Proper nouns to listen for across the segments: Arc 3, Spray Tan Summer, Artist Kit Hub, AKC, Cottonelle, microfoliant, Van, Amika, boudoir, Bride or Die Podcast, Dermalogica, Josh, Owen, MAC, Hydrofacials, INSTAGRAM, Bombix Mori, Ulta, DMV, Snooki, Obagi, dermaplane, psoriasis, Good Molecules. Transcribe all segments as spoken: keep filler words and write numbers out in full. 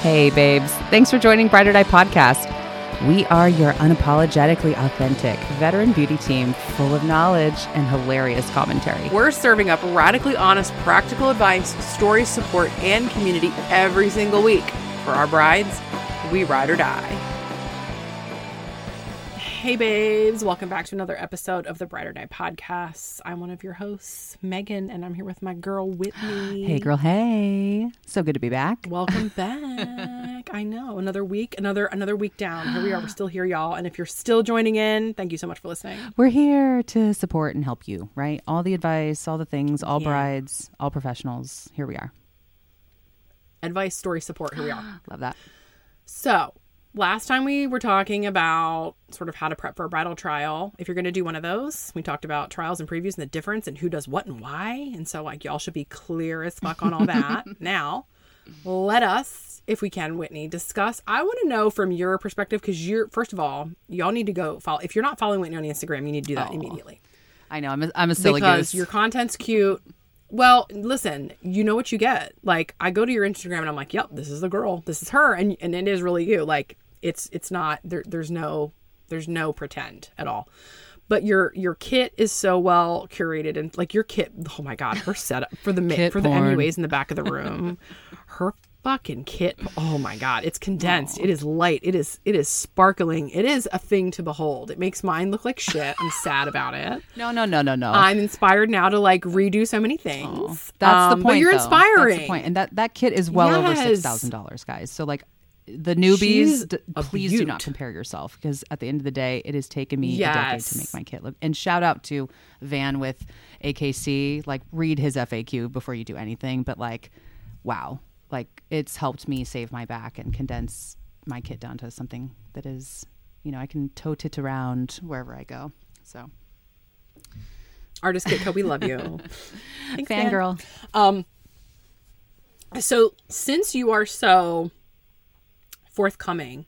Hey, babes. Thanks for joining Bride or Die Podcast. We are your unapologetically authentic veteran beauty team full of knowledge and hilarious commentary. We're serving up radically honest, practical advice, story support, and community every single week. For our brides, we ride or die. Hey, babes. Welcome back to another episode of the Bride or Die Podcast. I'm one of your hosts, Megan, and I'm here with my girl, Whitney. Hey, girl. Hey. So good to be back. Welcome back. I know. Another week, another another week down. Here we are. We're still here, y'all. And if you're still joining in, thank you so much for listening. We're here to support and help you, right? All the advice, all the things, all yeah. brides, all professionals. Here we are. Advice, story, support. Here we are. Love that. So, last time we were talking about sort of how to prep for a bridal trial. If you're going to do one of those, we talked about trials and previews and the difference and who does what and why. And so like y'all should be clear as fuck on all that. Now, let us, if we can, Whitney, discuss. I want to know from your perspective, because you're, first of all, y'all need to go follow. If you're not following Whitney on Instagram, you need to do that oh, immediately. I know. I'm a, I'm a silly because goose. Because your content's cute. Well, listen, you know what you get. Like, I go to your Instagram and I'm like, yep, this is the girl. This is her. And and it is really you. Like, It's it's not there. There's no there's no pretend at all. But your your kit is so well curated and like your kit. Oh, my God. Her setup for the kit for porn. The M U As in the back of the room. Her fucking kit. Oh, my God. It's condensed. Aww. It is light. It is it is sparkling. It is a thing to behold. It makes mine look like shit. I'm sad about it. No, no, no, no, no. I'm inspired now to like redo so many things. Aww. That's um, the point. But you're though. Inspiring. That's the point. And that, that kit is well yes. over six thousand dollars, guys. So like. The newbies, d- please beaut. do not compare yourself, because at the end of the day, it has taken me yes. a decade to make my kit look. And shout out to Van with A K C. Like, read his F A Q before you do anything. But like, wow, like it's helped me save my back and condense my kit down to something that is, you know, I can tote it around wherever I go. So, Artist Kit Hub, we love you, thanks, fangirl. Um, so since you are so forthcoming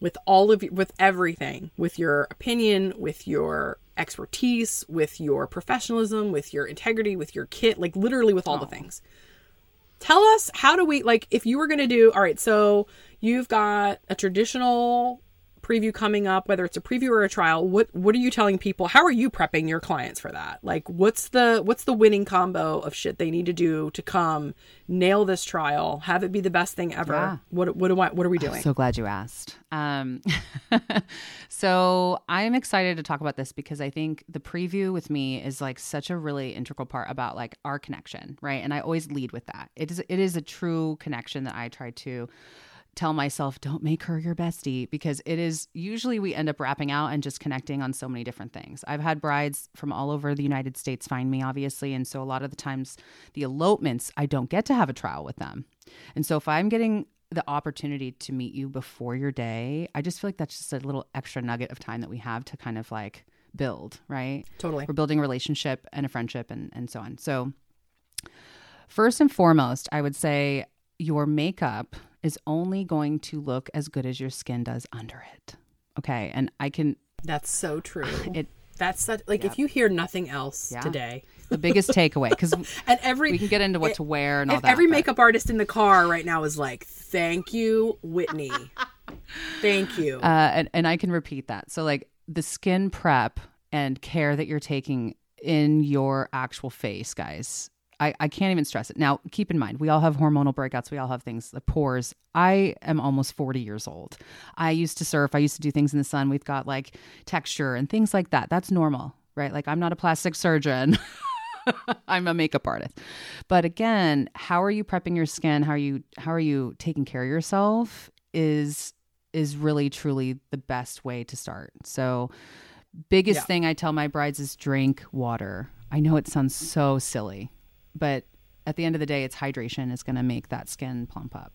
with all of you, with everything, with your opinion, with your expertise, with your professionalism, with your integrity, with your kit, like literally with all oh. the things. Tell us, how do we, like, if you were going to do, all right, so you've got a traditional preview coming up, whether it's a preview or a trial, what, what are you telling people? How are you prepping your clients for that? Like, what's the, what's the winning combo of shit they need to do to come nail this trial, have it be the best thing ever? Yeah. What, what do I, what are we doing? I'm so glad you asked. Um, so I'm excited to talk about this because I think the preview with me is like such a really integral part about like our connection. Right. And I always lead with that. It is, it is a true connection that I try to tell myself, don't make her your bestie, because it is usually we end up wrapping out and just connecting on so many different things. I've had brides from all over the United States find me, obviously. And so a lot of the times the elopements, I don't get to have a trial with them. And so if I'm getting the opportunity to meet you before your day, I just feel like that's just a little extra nugget of time that we have to kind of like build, right? Totally. We're building a relationship and a friendship and, and so on. So first and foremost, I would say your makeup is only going to look as good as your skin does under it. Okay. And I can. That's so true. It, That's such, like yeah. if you hear nothing else yeah. today. The biggest takeaway. Because we can get into what it, to wear and all that. Every but. makeup artist in the car right now is like, thank you, Whitney. Thank you. Uh, and, and I can repeat that. So like the skin prep and care that you're taking in your actual face, guys. I, I can't even stress it. Now, keep in mind, we all have hormonal breakouts. We all have things, the pores. I am almost forty years old. I used to surf. I used to do things in the sun. We've got like texture and things like that. That's normal, right? Like I'm not a plastic surgeon. I'm a makeup artist. But again, how are you prepping your skin? How are you, how are you taking care of yourself is, is really truly the best way to start. So biggest yeah. thing I tell my brides is drink water. I know it sounds so silly. But at the end of the day, it's hydration is going to make that skin plump up.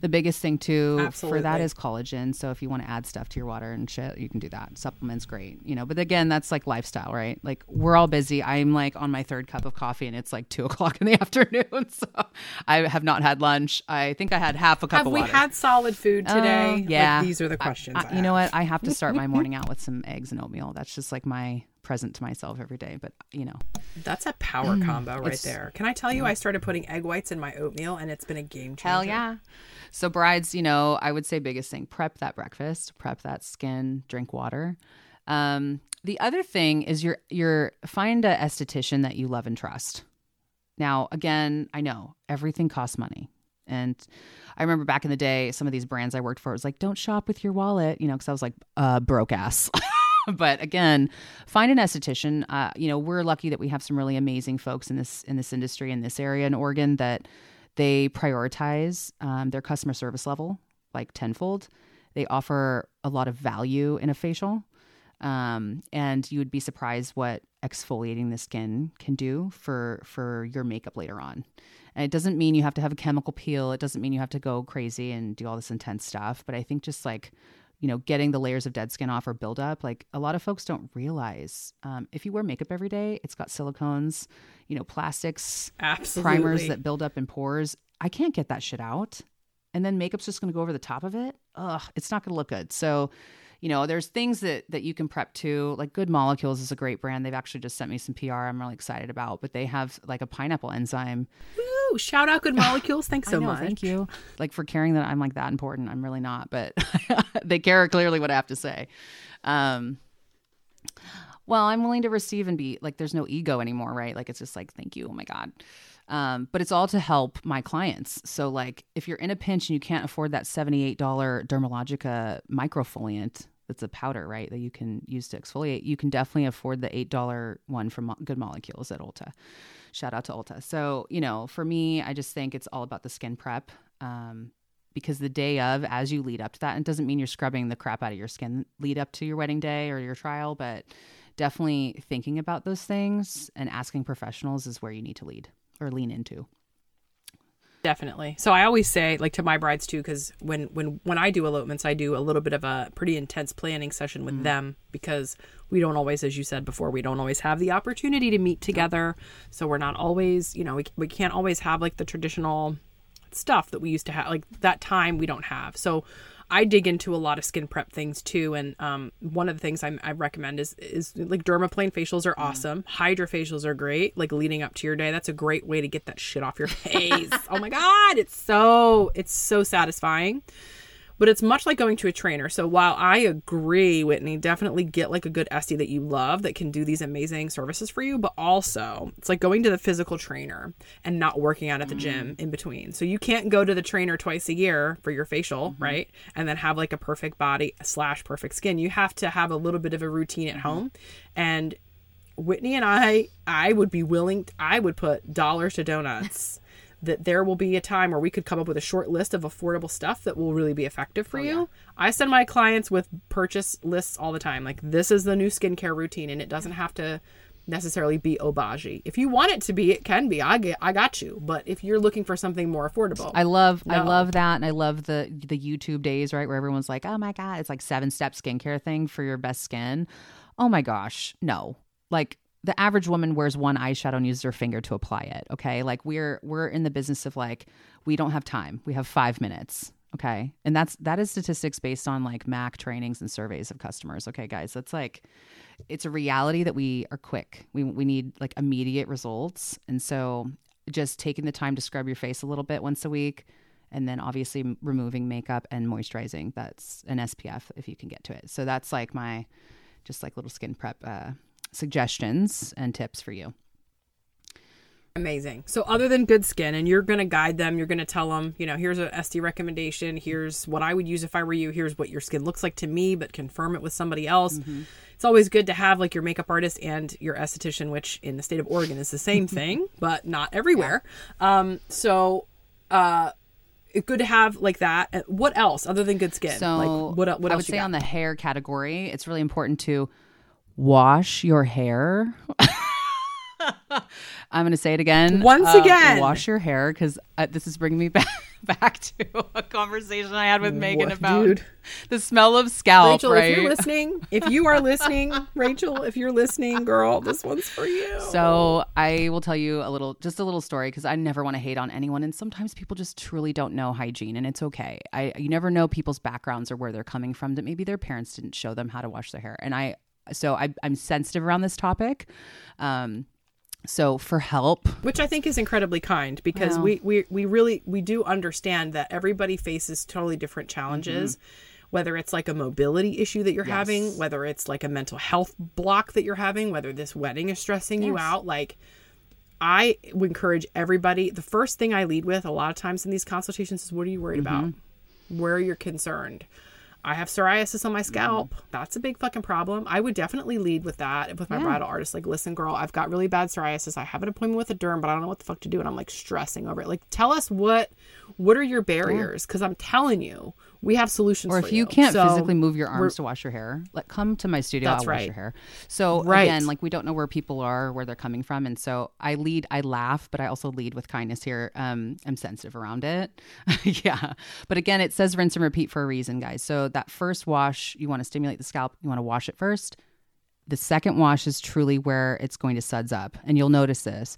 The biggest thing, too, Absolutely. for that is collagen. So if you want to add stuff to your water and shit, you can do that. Supplements, great. You know, but again, that's like lifestyle, right? Like we're all busy. I'm like on my third cup of coffee and it's like two o'clock in the afternoon. So I have not had lunch. I think I had half a cup have of water. Have we had solid food today? Uh, yeah. Like, these are the questions. I, I, you I know what? I have to start my morning out with some eggs and oatmeal. That's just like my present to myself every day. But, you know, that's a power mm, combo right there. Can I tell you, I started putting egg whites in my oatmeal and it's been a game changer. Hell yeah. So brides, you know, I would say biggest thing, prep that breakfast, prep that skin, drink water. Um, the other thing is your, your find a esthetician that you love and trust. Now, again, I know everything costs money. And I remember back in the day, some of these brands I worked for, it was like, don't shop with your wallet, you know, because I was like, uh, broke ass. But again, find an esthetician. Uh, you know, we're lucky that we have some really amazing folks in this in this industry, in this area in Oregon, that they prioritize um, their customer service level like tenfold. They offer a lot of value in a facial. Um, and you would be surprised what exfoliating the skin can do for, for your makeup later on. And it doesn't mean you have to have a chemical peel. It doesn't mean you have to go crazy and do all this intense stuff. But I think just like, you know, getting the layers of dead skin off or buildup, like a lot of folks don't realize, um, if you wear makeup every day, it's got silicones, you know, plastics, absolutely, primers that build up in pores. I can't get that shit out. And then makeup's just going to go over the top of it. Ugh, it's not going to look good. So, you know, there's things that, that you can prep too. Like Good Molecules is a great brand. They've actually just sent me some P R I'm really excited about, but they have like a pineapple enzyme. Woo! Shout out Good Molecules. Thanks so I know, much. Thank you. Like for caring that I'm like that important. I'm really not, but they care clearly what I have to say. Um, well, I'm willing to receive and be like, there's no ego anymore, right? Like, it's just like, thank you. Oh my God. Um, but it's all to help my clients. So like if you're in a pinch and you can't afford that seventy-eight dollars Dermalogica microfoliant, that's a powder, right, that you can use to exfoliate, you can definitely afford the eight dollars one from Good Molecules at Ulta. Shout out to Ulta. So, you know, for me, I just think it's all about the skin prep, um, because the day of, as you lead up to that, and it doesn't mean you're scrubbing the crap out of your skin lead up to your wedding day or your trial, but definitely thinking about those things and asking professionals is where you need to lead or lean into. Definitely. So I always say, like, to my brides too, because when, when, when I do elopements, I do a little bit of a pretty intense planning session with mm. them, because we don't always, as you said before, we don't always have the opportunity to meet together. No. So we're not always, you know, we, we can't always have like the traditional stuff that we used to have, like that time we don't have. So I dig into a lot of skin prep things too. And um, one of the things I'm, I recommend is, is like dermaplane facials are awesome. Mm. Hydrofacials are great. Like leading up to your day, that's a great way to get that shit off your face. Oh my God. It's so, it's so satisfying, but it's much like going to a trainer. So while I agree, Whitney, definitely get like a good Esty that you love that can do these amazing services for you, but also it's like going to the physical trainer and not working out at the mm. gym in between. So you can't go to the trainer twice a year for your facial, mm-hmm. right? And then have like a perfect body slash perfect skin. You have to have a little bit of a routine at mm-hmm. home. And Whitney and I, I would be willing, I would put dollars to donuts that there will be a time where we could come up with a short list of affordable stuff that will really be effective for oh, you. Yeah. I send my clients with purchase lists all the time. Like, this is the new skincare routine, and it doesn't have to necessarily be Obagi. If you want it to be, it can be. I get, I got you. But if you're looking for something more affordable, I love, no. I love that, and I love the the YouTube days, right, where everyone's like, oh my God, it's like seven step skincare thing for your best skin. Oh my gosh, no, like. The average woman wears one eyeshadow and uses her finger to apply it. Okay. Like we're, we're in the business of like, we don't have time. We have five minutes. Okay. And that's, that is statistics based on like M A C trainings and surveys of customers. Okay, guys, that's like, it's a reality that we are quick. We, we need like immediate results. And so just taking the time to scrub your face a little bit once a week, and then obviously removing makeup and moisturizing, that's an S P F if you can get to it. So that's like my, just like little skin prep, uh, suggestions and tips for you. Amazing. So other than good skin, and you're going to guide them, you're going to tell them, you know, here's an Esty recommendation. Here's what I would use if I were you. Here's what your skin looks like to me, but confirm it with somebody else. Mm-hmm. It's always good to have like your makeup artist and your esthetician, which in the state of Oregon is the same thing, but not everywhere. Yeah. Um, so, uh, It's good to have like that. What else other than good skin? So like what, what I else would say got? On the hair category, it's really important to wash your hair. I'm going to say it again. Once uh, again. Wash your hair, because uh, this is bringing me back, back to a conversation I had with Megan what, about dude. the smell of scalp, Rachel, right? If you're listening, if you are listening, Rachel, if you're listening, girl, this one's for you. So I will tell you a little, just a little story, because I never want to hate on anyone. And sometimes people just truly don't know hygiene, and it's okay. I You never know people's backgrounds or where they're coming from, that maybe their parents didn't show them how to wash their hair. And I So I, I'm sensitive around this topic. Um, so for help. Which I think is incredibly kind, because wow. we, we, we really, we do understand that everybody faces totally different challenges. Mm-hmm. Whether it's like a mobility issue that you're yes. having, whether it's like a mental health block that you're having, whether this wedding is stressing yes. you out. Like, I would encourage everybody. The first thing I lead with a lot of times in these consultations is, what are you worried mm-hmm. about? Where are you concerned? I have psoriasis on my scalp. Mm-hmm. That's a big fucking problem. I would definitely lead with that with my yeah. bridal artist. Like, listen, girl, I've got really bad psoriasis. I have an appointment with a derm, but I don't know what the fuck to do. And I'm like stressing over it. Like, tell us what, what are your barriers? Because yeah. I'm telling you, we have solutions for you. Or if you, you can't so physically move your arms to wash your hair, like, come to my studio, I'll right. wash your hair. So right. again, like, we don't know where people are, where they're coming from. And so I lead, I laugh, but I also lead with kindness here. Um, I'm sensitive around it. yeah. But again, it says rinse and repeat for a reason, guys. So that first wash, you want to stimulate the scalp. You want to wash it first. The second wash is truly where it's going to suds up. And you'll notice this.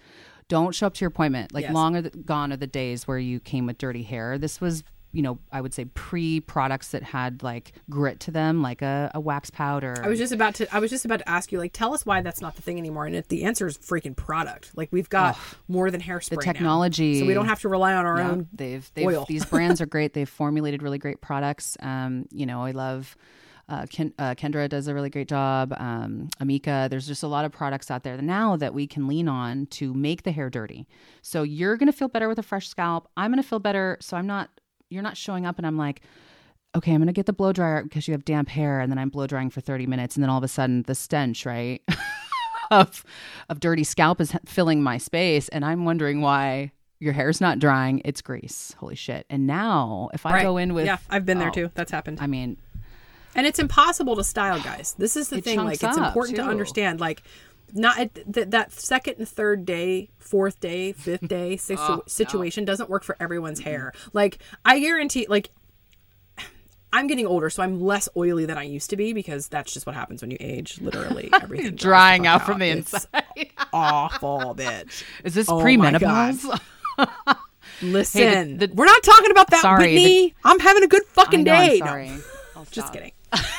Don't show up to your appointment. Like yes. longer gone are the days where you came with dirty hair. This was, you know, I would say pre products that had like grit to them, like a, a wax powder. I was just about to, I was just about to ask you, like, tell us why that's not the thing anymore. And if the answer is freaking product. Like, we've got Ugh, more than hairspray, the technology, now, so we don't have to rely on our yeah, own. They've, they've oil. These brands are great. They've formulated really great products. Um, you know, I love. Uh, Ken, uh, Kendra does a really great job. Um, Amika, there's just a lot of products out there now that we can lean on to make the hair dirty. So you're going to feel better with a fresh scalp. I'm going to feel better. So I'm not, you're not showing up and I'm like, okay, I'm going to get the blow dryer because you have damp hair. And then I'm blow drying for thirty minutes. And then all of a sudden the stench, right? of, of dirty scalp is filling my space. And I'm wondering why your hair's not drying. It's grease. Holy shit. And now if I right. go in with, yeah, I've been oh, there too. That's happened. I mean, and it's impossible to style, guys. This is the it thing. Like, it's important too. to understand. Like, not at th- that second and third day, fourth day, fifth day situ- oh, situation no. doesn't work for everyone's mm-hmm. hair. Like, I guarantee. Like, I'm getting older, so I'm less oily than I used to be, because that's just what happens when you age. Literally, everything drying out, out from the inside. It's awful, bitch. Is this oh, premenopause? Listen, hey, the, the, we're not talking about that, sorry, Whitney. The, I'm having a good fucking I know, day. I'm sorry, no. I'll just kidding.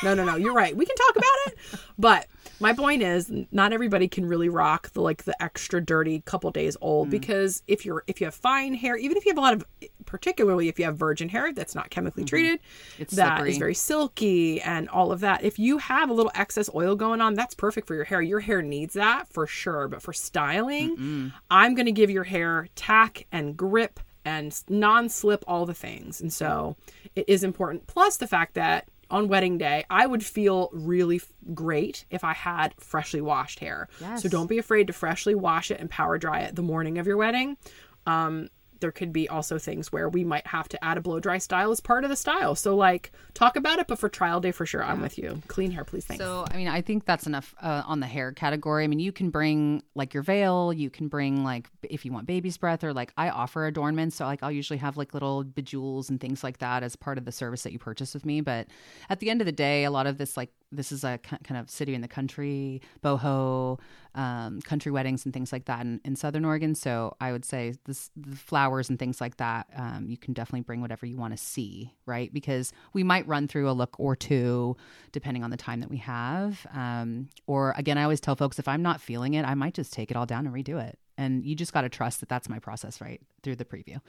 No, no, no. You're right. We can talk about it. But my point is, not everybody can really rock the like the extra dirty couple days old, mm. because if you're if you have fine hair, even if you have a lot of, particularly if you have virgin hair that's not chemically mm-hmm. treated, it's that slippery. Is very silky and all of that. If you have a little excess oil going on, that's perfect for your hair. Your hair needs that for sure. But for styling, Mm-mm. I'm going to give your hair tack and grip and non-slip, all the things. And so it is important. Plus the fact that on wedding day, I would feel really f- great if I had freshly washed hair. Yes. So don't be afraid to freshly wash it and power dry it the morning of your wedding. Um, there could be also things where we might have to add a blow dry style as part of the style. So like, talk about it, but for trial day, for sure, yeah. I'm with you. Clean hair, please. Thanks. So, I mean, I think that's enough uh, on the hair category. I mean, you can bring like your veil, you can bring like, if you want baby's breath, or like I offer adornments. So like, I'll usually have like little bejewels and things like that as part of the service that you purchase with me. But at the end of the day, a lot of this, like, this is a kind of city in the country, boho, um, country weddings and things like that in, in Southern Oregon. So I would say this, the flowers and things like that, um, you can definitely bring whatever you want to see, right? Because we might run through a look or two, depending on the time that we have. Um, or again, I always tell folks, if I'm not feeling it, I might just take it all down and redo it. And you just got to trust that that's my process, right? Through the preview.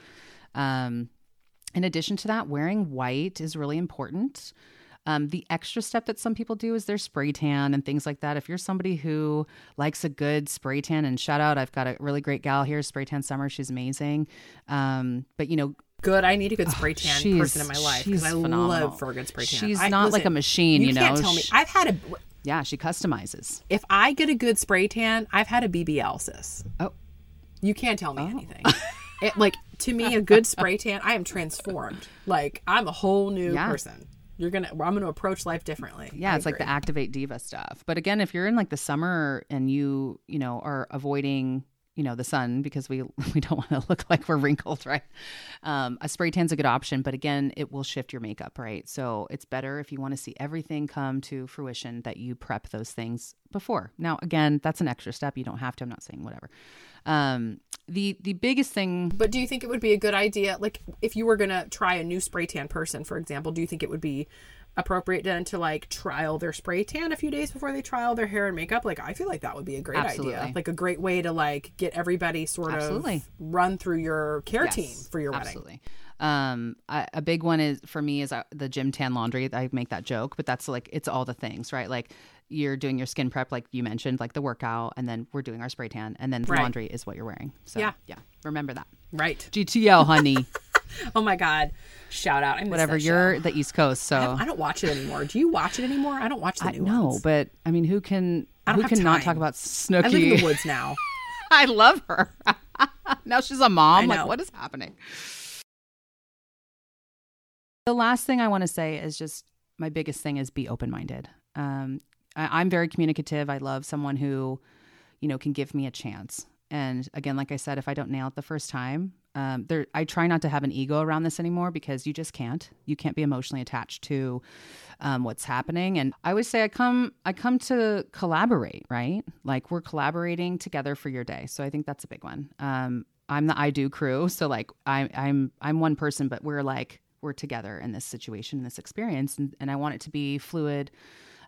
Um, in addition to that, wearing white is really important. Um, the extra step that some people do is their spray tan and things like that. If you're somebody who likes a good spray tan, and shout out, I've got a really great gal here, Spray Tan Summer. She's amazing. Um, but, you know, good. I need a good spray tan oh, person in my life, because I phenomenal. love for a good spray tan. She's I, not listen, like a machine, you, you know. You can't tell me. I've had a... Yeah, she customizes. If I get a good spray tan, I've had a B B L, sis. Oh. You can't tell me oh. anything. It, like, to me, a good spray tan, I am transformed. Like, I'm a whole new yeah. person. You're going to, I'm going to approach life differently. Yeah. I it's agree. Like the Activate Diva stuff. But again, if you're in like the summer and you, you know, are avoiding, you know, the sun, because we, we don't want to look like we're wrinkled, right? Um, a spray tan's a good option, but again, it will shift your makeup, right? So it's better if you want to see everything come to fruition that you prep those things before. Now, again, that's an extra step. You don't have to, I'm not saying whatever. Um, the, the biggest thing. But do you think it would be a good idea? Like if you were going to try a new spray tan person, for example, do you think it would be appropriate then to like trial their spray tan a few days before they trial their hair and makeup. Like, I feel like that would be a great Absolutely. idea. Like a great way to like get everybody sort Absolutely. of run through your care yes. team for your wedding. Absolutely. Um, I, a big one is for me is the gym tan laundry. I make that joke, but that's like, it's all the things, right? Like you're doing your skin prep, like you mentioned, like the workout, and then we're doing our spray tan, and then the right. laundry is what you're wearing. So yeah. yeah, remember that. Right. G T L, honey. Oh my God. Shout out. I miss Whatever. You're show. the East Coast. So I don't, I don't watch it anymore. Do you watch it anymore? I don't watch the new I, no, ones. But I mean, who can, I don't who can time. not talk about Snooki? I live in the woods now. I love her. Now she's a mom. Like, what is happening? The last thing I want to say is just my biggest thing is be open-minded. Um, I, I'm very communicative. I love someone who, you know, can give me a chance. And again, like I said, if I don't nail it the first time, um, there, I try not to have an ego around this anymore because you just can't. You can't be emotionally attached to um, what's happening. And I always say I come, I come to collaborate, right? Like we're collaborating together for your day. So I think that's a big one. Um, I'm the I do crew. So like I, I'm I'm one person, but we're like, we're together in this situation, in this experience. And, and I want it to be fluid.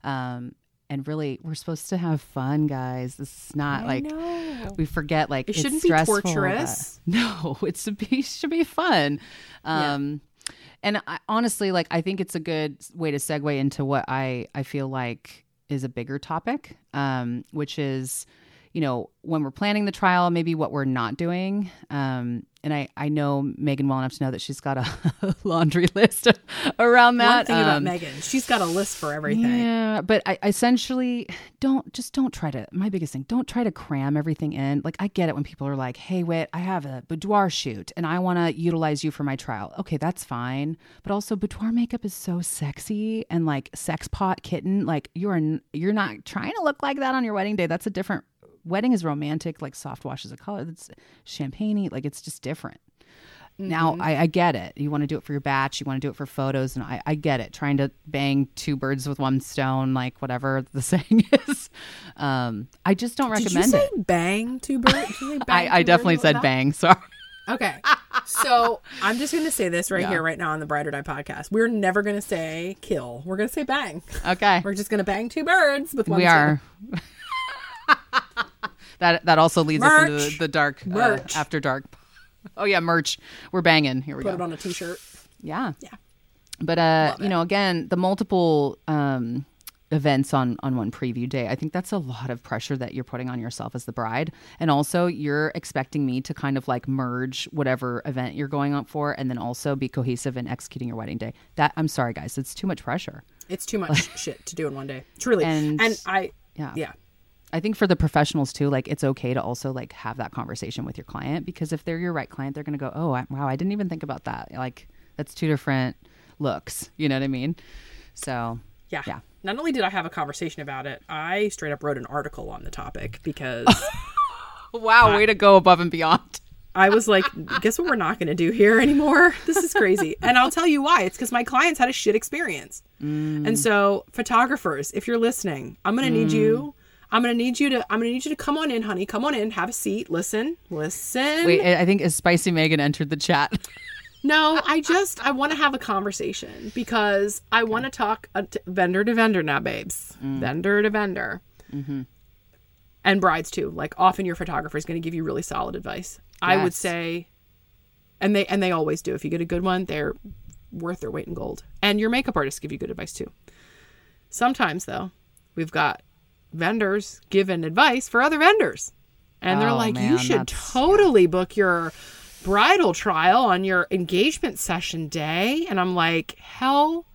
Um, and really, we're supposed to have fun, guys. This is not I like, know. we forget, like, it it's shouldn't stressful. be torturous. Uh, no, it's to be, should be fun. Um, yeah. And I, honestly, like, I think it's a good way to segue into what I, I feel like is a bigger topic, um, which is, you know, when we're planning the trial, maybe what we're not doing. Um, and I, I know Megan well enough to know that she's got a laundry list around that. One thing um, about Megan, she's got a list for everything. Yeah, but I essentially don't, just don't try to, my biggest thing, don't try to cram everything in. Like I get it when people are like, hey, Whit, I have a boudoir shoot and I want to utilize you for my trial. Okay, that's fine. But also boudoir makeup is so sexy and like sex pot kitten. Like you're, you're not trying to look like that on your wedding day. That's a different Wedding is romantic, like soft washes of color. That's champagne-y. Like it's just different. Mm-hmm. Now I, I get it. You want to do it for your batch. You want to do it for photos. And I, I get it. Trying to bang two birds with one stone, like whatever the saying is. Um, I just don't recommend it. Did you say it. bang two birds? Bang I, two I definitely birds said that? bang. Sorry. Okay. So I'm just going to say this right yeah. here, right now on the Bride or Die podcast. We're never going to say kill. We're going to say bang. Okay. We're just going to bang two birds with one we stone. We are. That that also leads merch. us into the, the dark, uh, after dark. Oh, yeah, merch. We're banging. Here we Put go. Put it on a T-shirt. Yeah. Yeah. But, uh, you it. know, again, the multiple um, events on, on one preview day, I think that's a lot of pressure that you're putting on yourself as the bride. And also you're expecting me to kind of like merge whatever event you're going up for and then also be cohesive in executing your wedding day. That I'm sorry, guys. It's too much pressure. It's too much shit to do in one day. Truly. And, and I, yeah. yeah. I think for the professionals too, like it's okay to also like have that conversation with your client, because if they're your right client, they're going to go, oh, I, wow, I didn't even think about that. Like that's two different looks. You know what I mean? So yeah. yeah. Not only did I have a conversation about it, I straight up wrote an article on the topic because. Wow. I, way to go above and beyond. I was like, guess what we're not going to do here anymore? This is crazy. And I'll tell you why. It's because my clients had a shit experience. Mm. And so photographers, if you're listening, I'm going to mm. need you. I'm going to need you to, I'm going to need you to come on in, honey. Come on in. Have a seat. Listen, listen. Wait, I think is Spicy Megan entered the chat. No, I just, I want to have a conversation because I okay. want to talk uh, t- vendor to vendor now, babes. Mm. Vendor to vendor. Mm-hmm. And brides too. Like often your photographer is going to give you really solid advice. Yes. I would say, and they, and they always do. If you get a good one, they're worth their weight in gold. And your makeup artists give you good advice too. Sometimes though, we've got vendors giving advice for other vendors and they're oh, like man, you should that's... totally book your bridal trial on your engagement session day, and I'm like, hell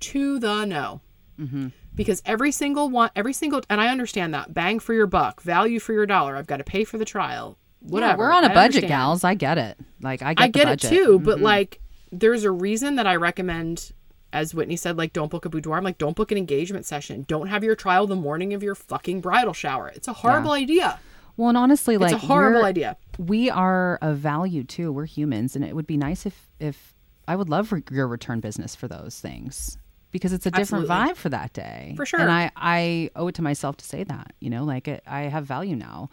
to the no. Mm-hmm. Because every single one every single and I understand that bang for your buck, value for your dollar, I've got to pay for the trial, whatever. Yeah, we're on a I budget understand. gals, I get it. Like I get, I get the budget. it too mm-hmm. But like there's a reason that I recommend, as Whitney said, like, don't book a boudoir. I'm like, don't book an engagement session. Don't have your trial the morning of your fucking bridal shower. It's a horrible yeah. idea. Well, and honestly, like, it's a horrible idea. We are of value too. We're humans. And it would be nice if, if I would love re- your return business for those things, because it's a different Absolutely. vibe for that day. For sure. And I, I owe it to myself to say that, you know, like it, I have value now,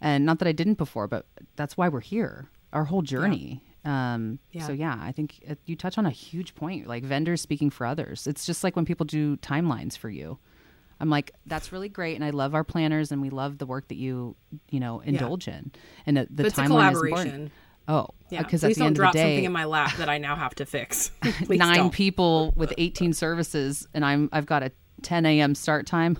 and not that I didn't before, but that's why we're here. Our whole journey. Yeah. Um, yeah. So yeah, I think it, you touch on a huge point, like vendors speaking for others. It's just like when people do timelines for you. I'm like, that's really great. And I love our planners and we love the work that you, you know, indulge yeah. in. And the, the timeline is important. Oh, yeah. Because at the end of the day, please don't drop something in my lap that I now have to fix. nine don't. people with eighteen services, and I'm I've got a ten a.m. start time.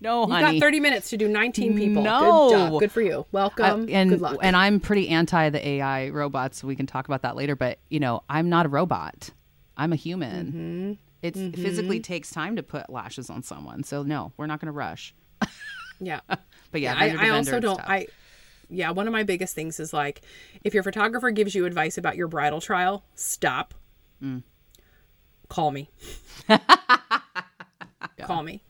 No, honey. You got thirty minutes to do nineteen people. No. Good job. Good for you. Welcome. I, and, Good luck. And I'm pretty anti the A I robots. So we can talk about that later. But you know, I'm not a robot. I'm a human. Mm-hmm. It mm-hmm. physically takes time to put lashes on someone. So no, we're not going to rush. yeah. But yeah, yeah I, I also don't. Stuff. I. Yeah, one of my biggest things is like, if your photographer gives you advice about your bridal trial, stop. Mm. Call me. yeah. Call me.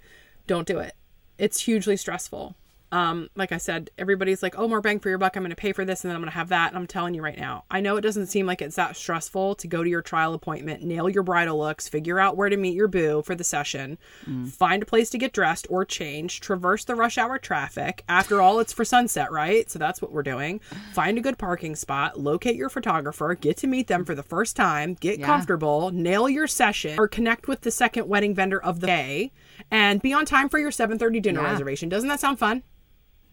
Don't do it. It's hugely stressful. Um, like I said, everybody's like, oh, more bang for your buck. I'm going to pay for this and then I'm going to have that. And I'm telling you right now, I know it doesn't seem like it's that stressful to go to your trial appointment, nail your bridal looks, figure out where to meet your boo for the session, mm. find a place to get dressed or change, traverse the rush hour traffic. After all, it's for sunset, right? So that's what we're doing. Find a good parking spot, locate your photographer, get to meet them for the first time, get yeah. comfortable, nail your session or connect with the second wedding vendor of the day and be on time for your seven thirty dinner yeah. reservation. Doesn't that sound fun?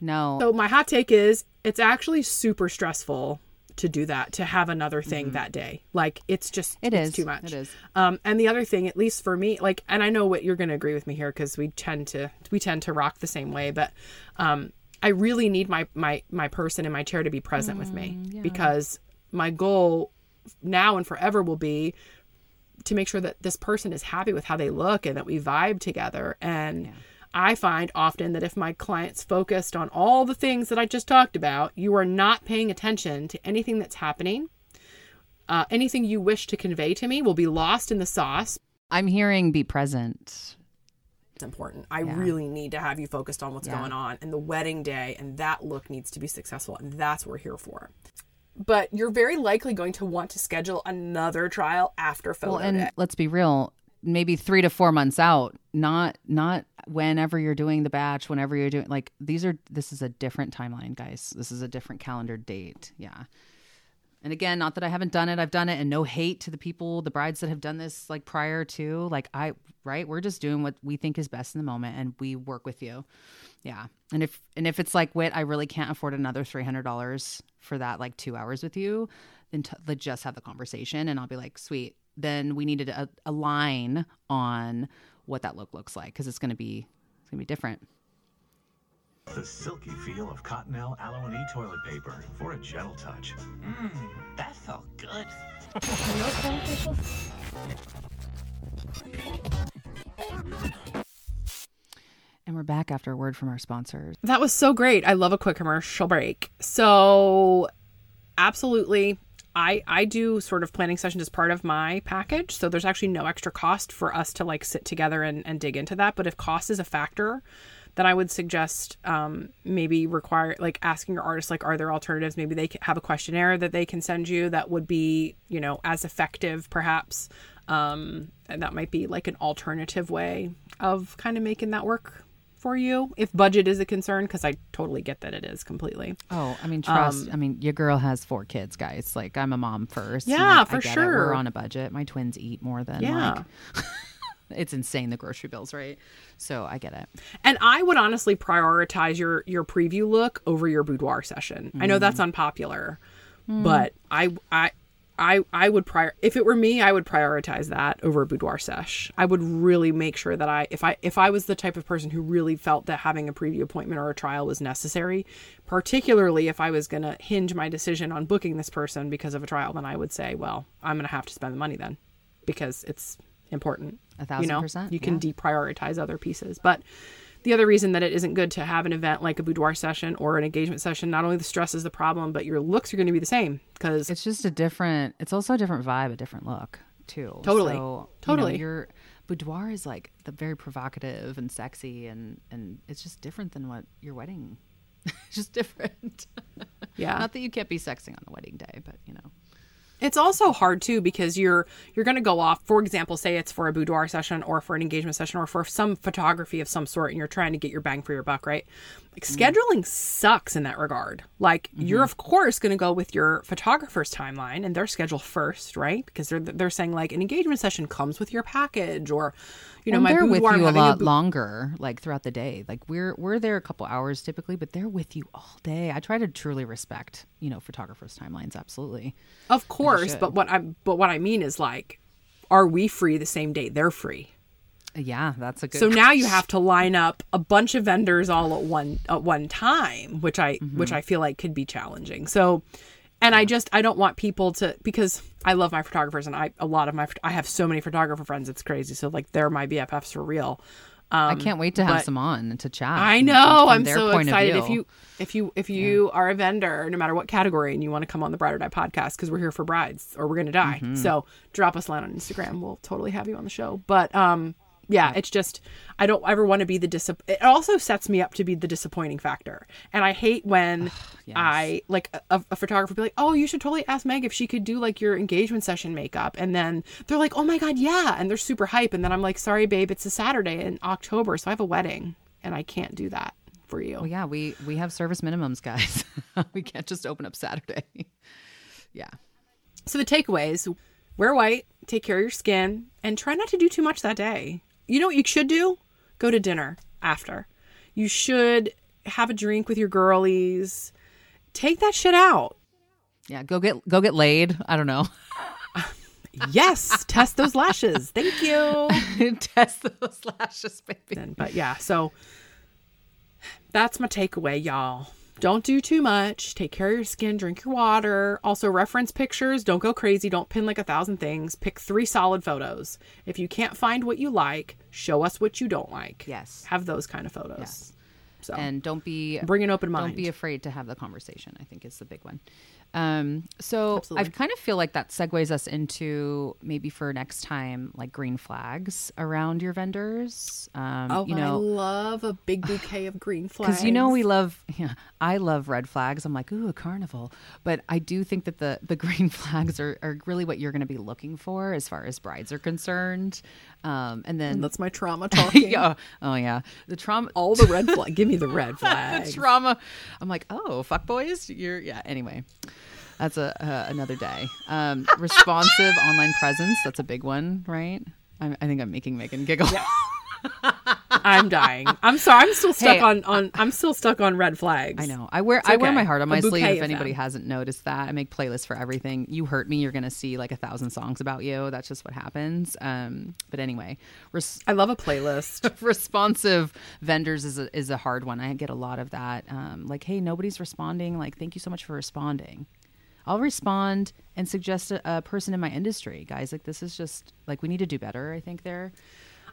No. So my hot take is it's actually super stressful to do that, to have another thing mm-hmm. that day. Like it's just it it's is. too much. It is. Um, and the other thing, at least for me, like, and I know what you're going to agree with me here because we tend to we tend to rock the same way. But um, I really need my my my person in my chair to be present mm, with me yeah. because my goal now and forever will be to make sure that this person is happy with how they look and that we vibe together. And yeah. I find often that if my client's focused on all the things that I just talked about, you are not paying attention to anything that's happening. Uh, anything you wish to convey to me will be lost in the sauce. I'm hearing be present. It's important. I yeah. really need to have you focused on what's yeah. going on and the wedding day and that look needs to be successful and that's what we're here for. But you're very likely going to want to schedule another trial after photo well, and day. Let's be real. Maybe three to four months out, not not whenever you're doing the batch, whenever you're doing like these are this is a different timeline, guys. This is a different calendar date. Yeah. And again, not that I haven't done it. I've done it and no hate to the people, the brides that have done this like prior to like I right. We're just doing what we think is best in the moment and we work with you. Yeah. And if and if it's like wait, I really can't afford another three hundred dollars for that like two hours with you, then t- just have the conversation and I'll be like, sweet. Then we needed a, a line on what that look looks like because it's going to be it's going to be different. The silky feel of Cottonelle Aloe and E toilet paper for a gentle touch. Mmm, that felt good. And we're back after a word from our sponsors. That was so great. I love a quick commercial break. So absolutely. I, I do sort of planning sessions as part of my package. So there's actually no extra cost for us to like sit together and, and dig into that. But if cost is a factor, then I would suggest um, maybe require like asking your artist, like, are there alternatives? Maybe they have a questionnaire that they can send you that would be, you know, as effective perhaps. Um, and that might be like an alternative way of kind of making that work for you if budget is a concern, because I totally get that it is completely. Oh, I mean, trust. Um, I mean, your girl has four kids, guys. Like, I'm a mom first. Yeah, like, for I get sure. It. We're on a budget. My twins eat more than yeah. like. It's insane the grocery bills, right? So I get it. And I would honestly prioritize your your preview look over your boudoir session. Mm. I know that's unpopular, mm. but I I I I would prior if it were me, I would prioritize that over a boudoir sesh. I would really make sure that I if I if I was the type of person who really felt that having a preview appointment or a trial was necessary, particularly if I was going to hinge my decision on booking this person because of a trial, then I would say, well, I'm going to have to spend the money then because it's important. A thousand you know? percent. You can yeah. deprioritize other pieces. But the other reason that it isn't good to have an event like a boudoir session or an engagement session, not only the stress is the problem, but your looks are going to be the same because it's just a different, it's also a different vibe, a different look too. Totally. So, totally. You know, your boudoir is like the very provocative and sexy and, and it's just different than what your wedding just different. Yeah. Not that you can't be sexing on the wedding day, but you know. It's also hard too, because you're you're going to go off, for example, say it's for a boudoir session or for an engagement session or for some photography of some sort, and you're trying to get your bang for your buck, right? Like, scheduling mm. sucks in that regard. Like, mm-hmm. you're of course going to go with your photographer's timeline and their schedule first, right? Because they're they're saying like an engagement session comes with your package, or you know, and my they're boudoir with you a lot a bu- longer, like throughout the day. Like we're we're there a couple hours typically, but they're with you all day. I try to truly respect, you know, photographers' timelines, absolutely. Of course. But what I but what I mean is, like, are we free the same day they're free? Yeah, that's a good. So now you have to line up a bunch of vendors all at one at one time, which I mm-hmm. which I feel like could be challenging. So, and yeah. I just I don't want people to, because I love my photographers, and I a lot of my I have so many photographer friends, it's crazy. So like they're my B F Fs for real. Um, I can't wait to have some on to chat. I know. I'm so excited. If you if you if you yeah. are a vendor, no matter what category, and you want to come on the Bride or Die podcast, because we're here for brides or we're going to die. Mm-hmm. So drop us a line on Instagram. We'll totally have you on the show. But um, yeah, yeah, it's just I don't ever want to be the dis. It also sets me up to be the disappointing factor. And I hate when Ugh, yes. I like a, a photographer be like, oh, you should totally ask Meg if she could do like your engagement session makeup. And then they're like, oh, my God. Yeah. And they're super hype. And then I'm like, sorry, babe, it's a Saturday in October. So I have a wedding and I can't do that for you. Well, yeah, we we have service minimums, guys. We can't just open up Saturday. Yeah. So the takeaways: wear white, take care of your skin, and try not to do too much that day. You know what you should do? Go to dinner after. You should have a drink with your girlies. Take that shit out. Yeah, go get go get laid. I don't know. Yes, test those lashes. Thank you. Test those lashes, baby. But yeah, so that's my takeaway, y'all. Don't do too much. Take care of your skin. Drink your water. Also, reference pictures. Don't go crazy. Don't pin like a thousand things. Pick three solid photos. If you can't find what you like, show us what you don't like. Yes. Have those kind of photos. Yes. So, and don't be bring an open mind. Don't be afraid to have the conversation, I think, is the big one. Um, so Absolutely. I kind of feel like that segues us into maybe for next time, like green flags around your vendors. Um, oh, you know, I love a big bouquet of green flags. Because, you know, we love, yeah, I love red flags. I'm like, ooh, a carnival. But I do think that the, the green flags are, are really what you're going to be looking for as far as brides are concerned. Um, and then and that's my trauma talking. Yeah. Oh, yeah. The trauma. All the red flags. Give me the red flag. The trauma. I'm like, oh, fuck boys. You're, yeah. Anyway. That's a uh, another day. Um, responsive online presence. That's a big one, right? I'm, I think I'm making Megan giggle. Yeah. I'm dying. I'm sorry. I'm still stuck hey, on, on. I'm still stuck on red flags. I know. I wear. It's I okay. wear my heart on my sleeve. If anybody them. hasn't noticed that, I make playlists for everything. You hurt me, you're gonna see like a thousand songs about you. That's just what happens. Um, but anyway, res- I love a playlist. Responsive vendors is a, is a hard one. I get a lot of that. Um, like, hey, nobody's responding. Like, thank you so much for responding. I'll respond and suggest a, a person in my industry, guys. Like, this is just like, we need to do better, I think there.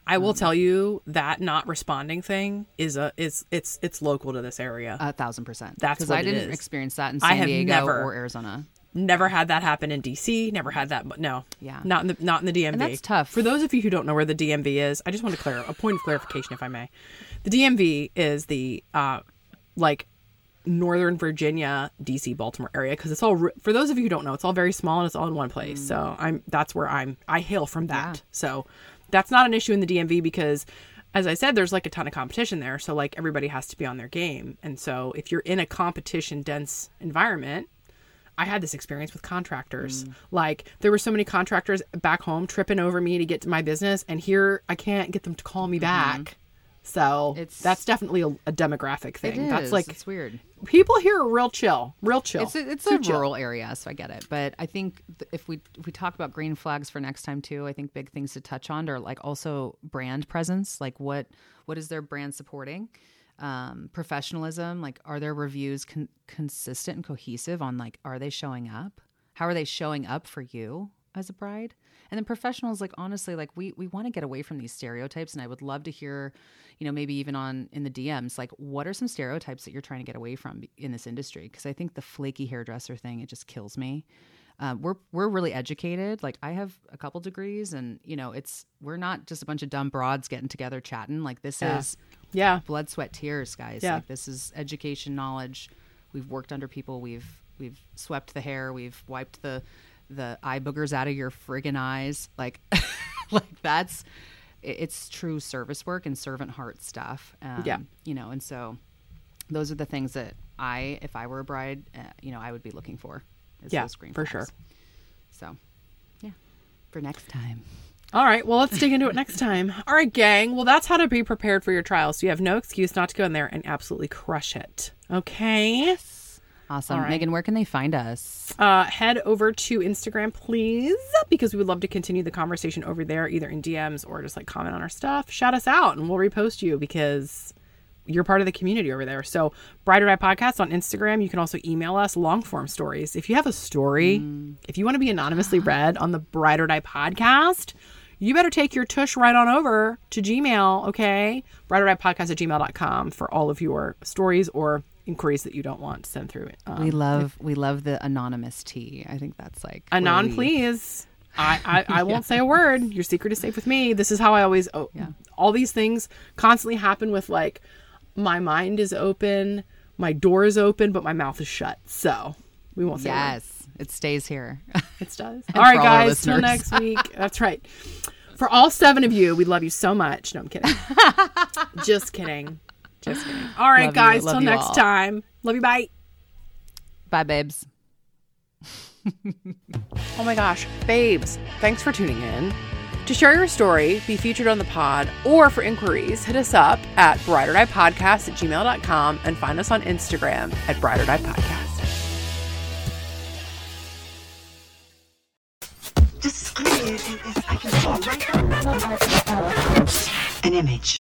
I um, will tell you that not responding thing is a is it's it's local to this area. A thousand percent. That's what I didn't is. experience that in San I have Diego never, or Arizona. Never had that happen in D C. Never had that. No. Yeah. Not in the not in the D M V. And that's tough. For those of you who don't know where the D M V is, I just want to clear a point of clarification, if I may. The D M V is the uh, like. Northern Virginia, D C, Baltimore area, because it's all, for those of you who don't know, it's all very small and it's all in one place. Mm. So I'm that's where I'm I hail from that. Yeah. So that's not an issue in the D M V because, as I said, there's like a ton of competition there. So like everybody has to be on their game. And so if you're in a competition dense environment, I had this experience with contractors. Mm. Like there were so many contractors back home tripping over me to get to my business, and here I can't get them to call me back. Mm. So it's, that's definitely a, a demographic thing. It is. That's like, it's weird. People here are real chill, real chill. It's a, it's a rural area, so I get it. But I think th- if we if we talk about green flags for next time too, I think big things to touch on are like also brand presence. Like what what is their brand supporting? Um, professionalism. Like are their reviews con- consistent and cohesive on like are they showing up? How are they showing up for you as a bride? And then professionals, like honestly, like we we want to get away from these stereotypes, and I would love to hear, you know, maybe even on in the D Ms, like what are some stereotypes that you're trying to get away from in this industry? Because I think the flaky hairdresser thing, it just kills me. Um, we're we're really educated. Like I have a couple degrees, and you know, it's we're not just a bunch of dumb broads getting together chatting. Like this yeah. is yeah blood, sweat, tears, guys. Yeah. Like this is education, knowledge. We've worked under people. We've we've swept the hair. We've wiped the the eye boogers out of your friggin' eyes. Like, like that's, it's true service work and servant heart stuff. Um, yeah. You know, and so those are the things that I, if I were a bride, uh, you know, I would be looking for. Is yeah, those green for flags. Sure. So, yeah, for next time. All right. Well, let's dig into it next time. All right, gang. Well, that's how to be prepared for your trial. So you have no excuse not to go in there and absolutely crush it. Okay. Yes. Awesome. Right. Megan, where can they find us? Uh, head over to Instagram, please, because we would love to continue the conversation over there, either in D Ms or just like comment on our stuff. Shout us out and we'll repost you because you're part of the community over there. So Bride or Die Podcast on Instagram. You can also email us long form stories. If you have a story, mm. if you want to be anonymously read on the Bride or Die Podcast, you better take your tush right on over to Gmail. Okay. Bride or Die Podcast at gmail dot com for all of your stories or inquiries that you don't want sent through. Um, we love we love the anonymous tea. I think that's like anon, we... please. I I, I won't yeah. say a word. Your secret is safe with me. This is how I always. Oh, yeah. All these things constantly happen with like, my mind is open, my door is open, but my mouth is shut. So we won't say yes. A word. It stays here. It does. All right, guys. Till next week. That's right. For all seven of you, we love you so much. No, I'm kidding. Just kidding. Just kidding. All right, love guys. Till next all. time. Love you. Bye. Bye, babes. Oh my gosh, babes! Thanks for tuning in. To share your story, be featured on the pod, or for inquiries, hit us up at Bride or Die Podcast at gmail dot com and find us on Instagram at Bride or Die Podcast. Just give me, I can talk right now. An image.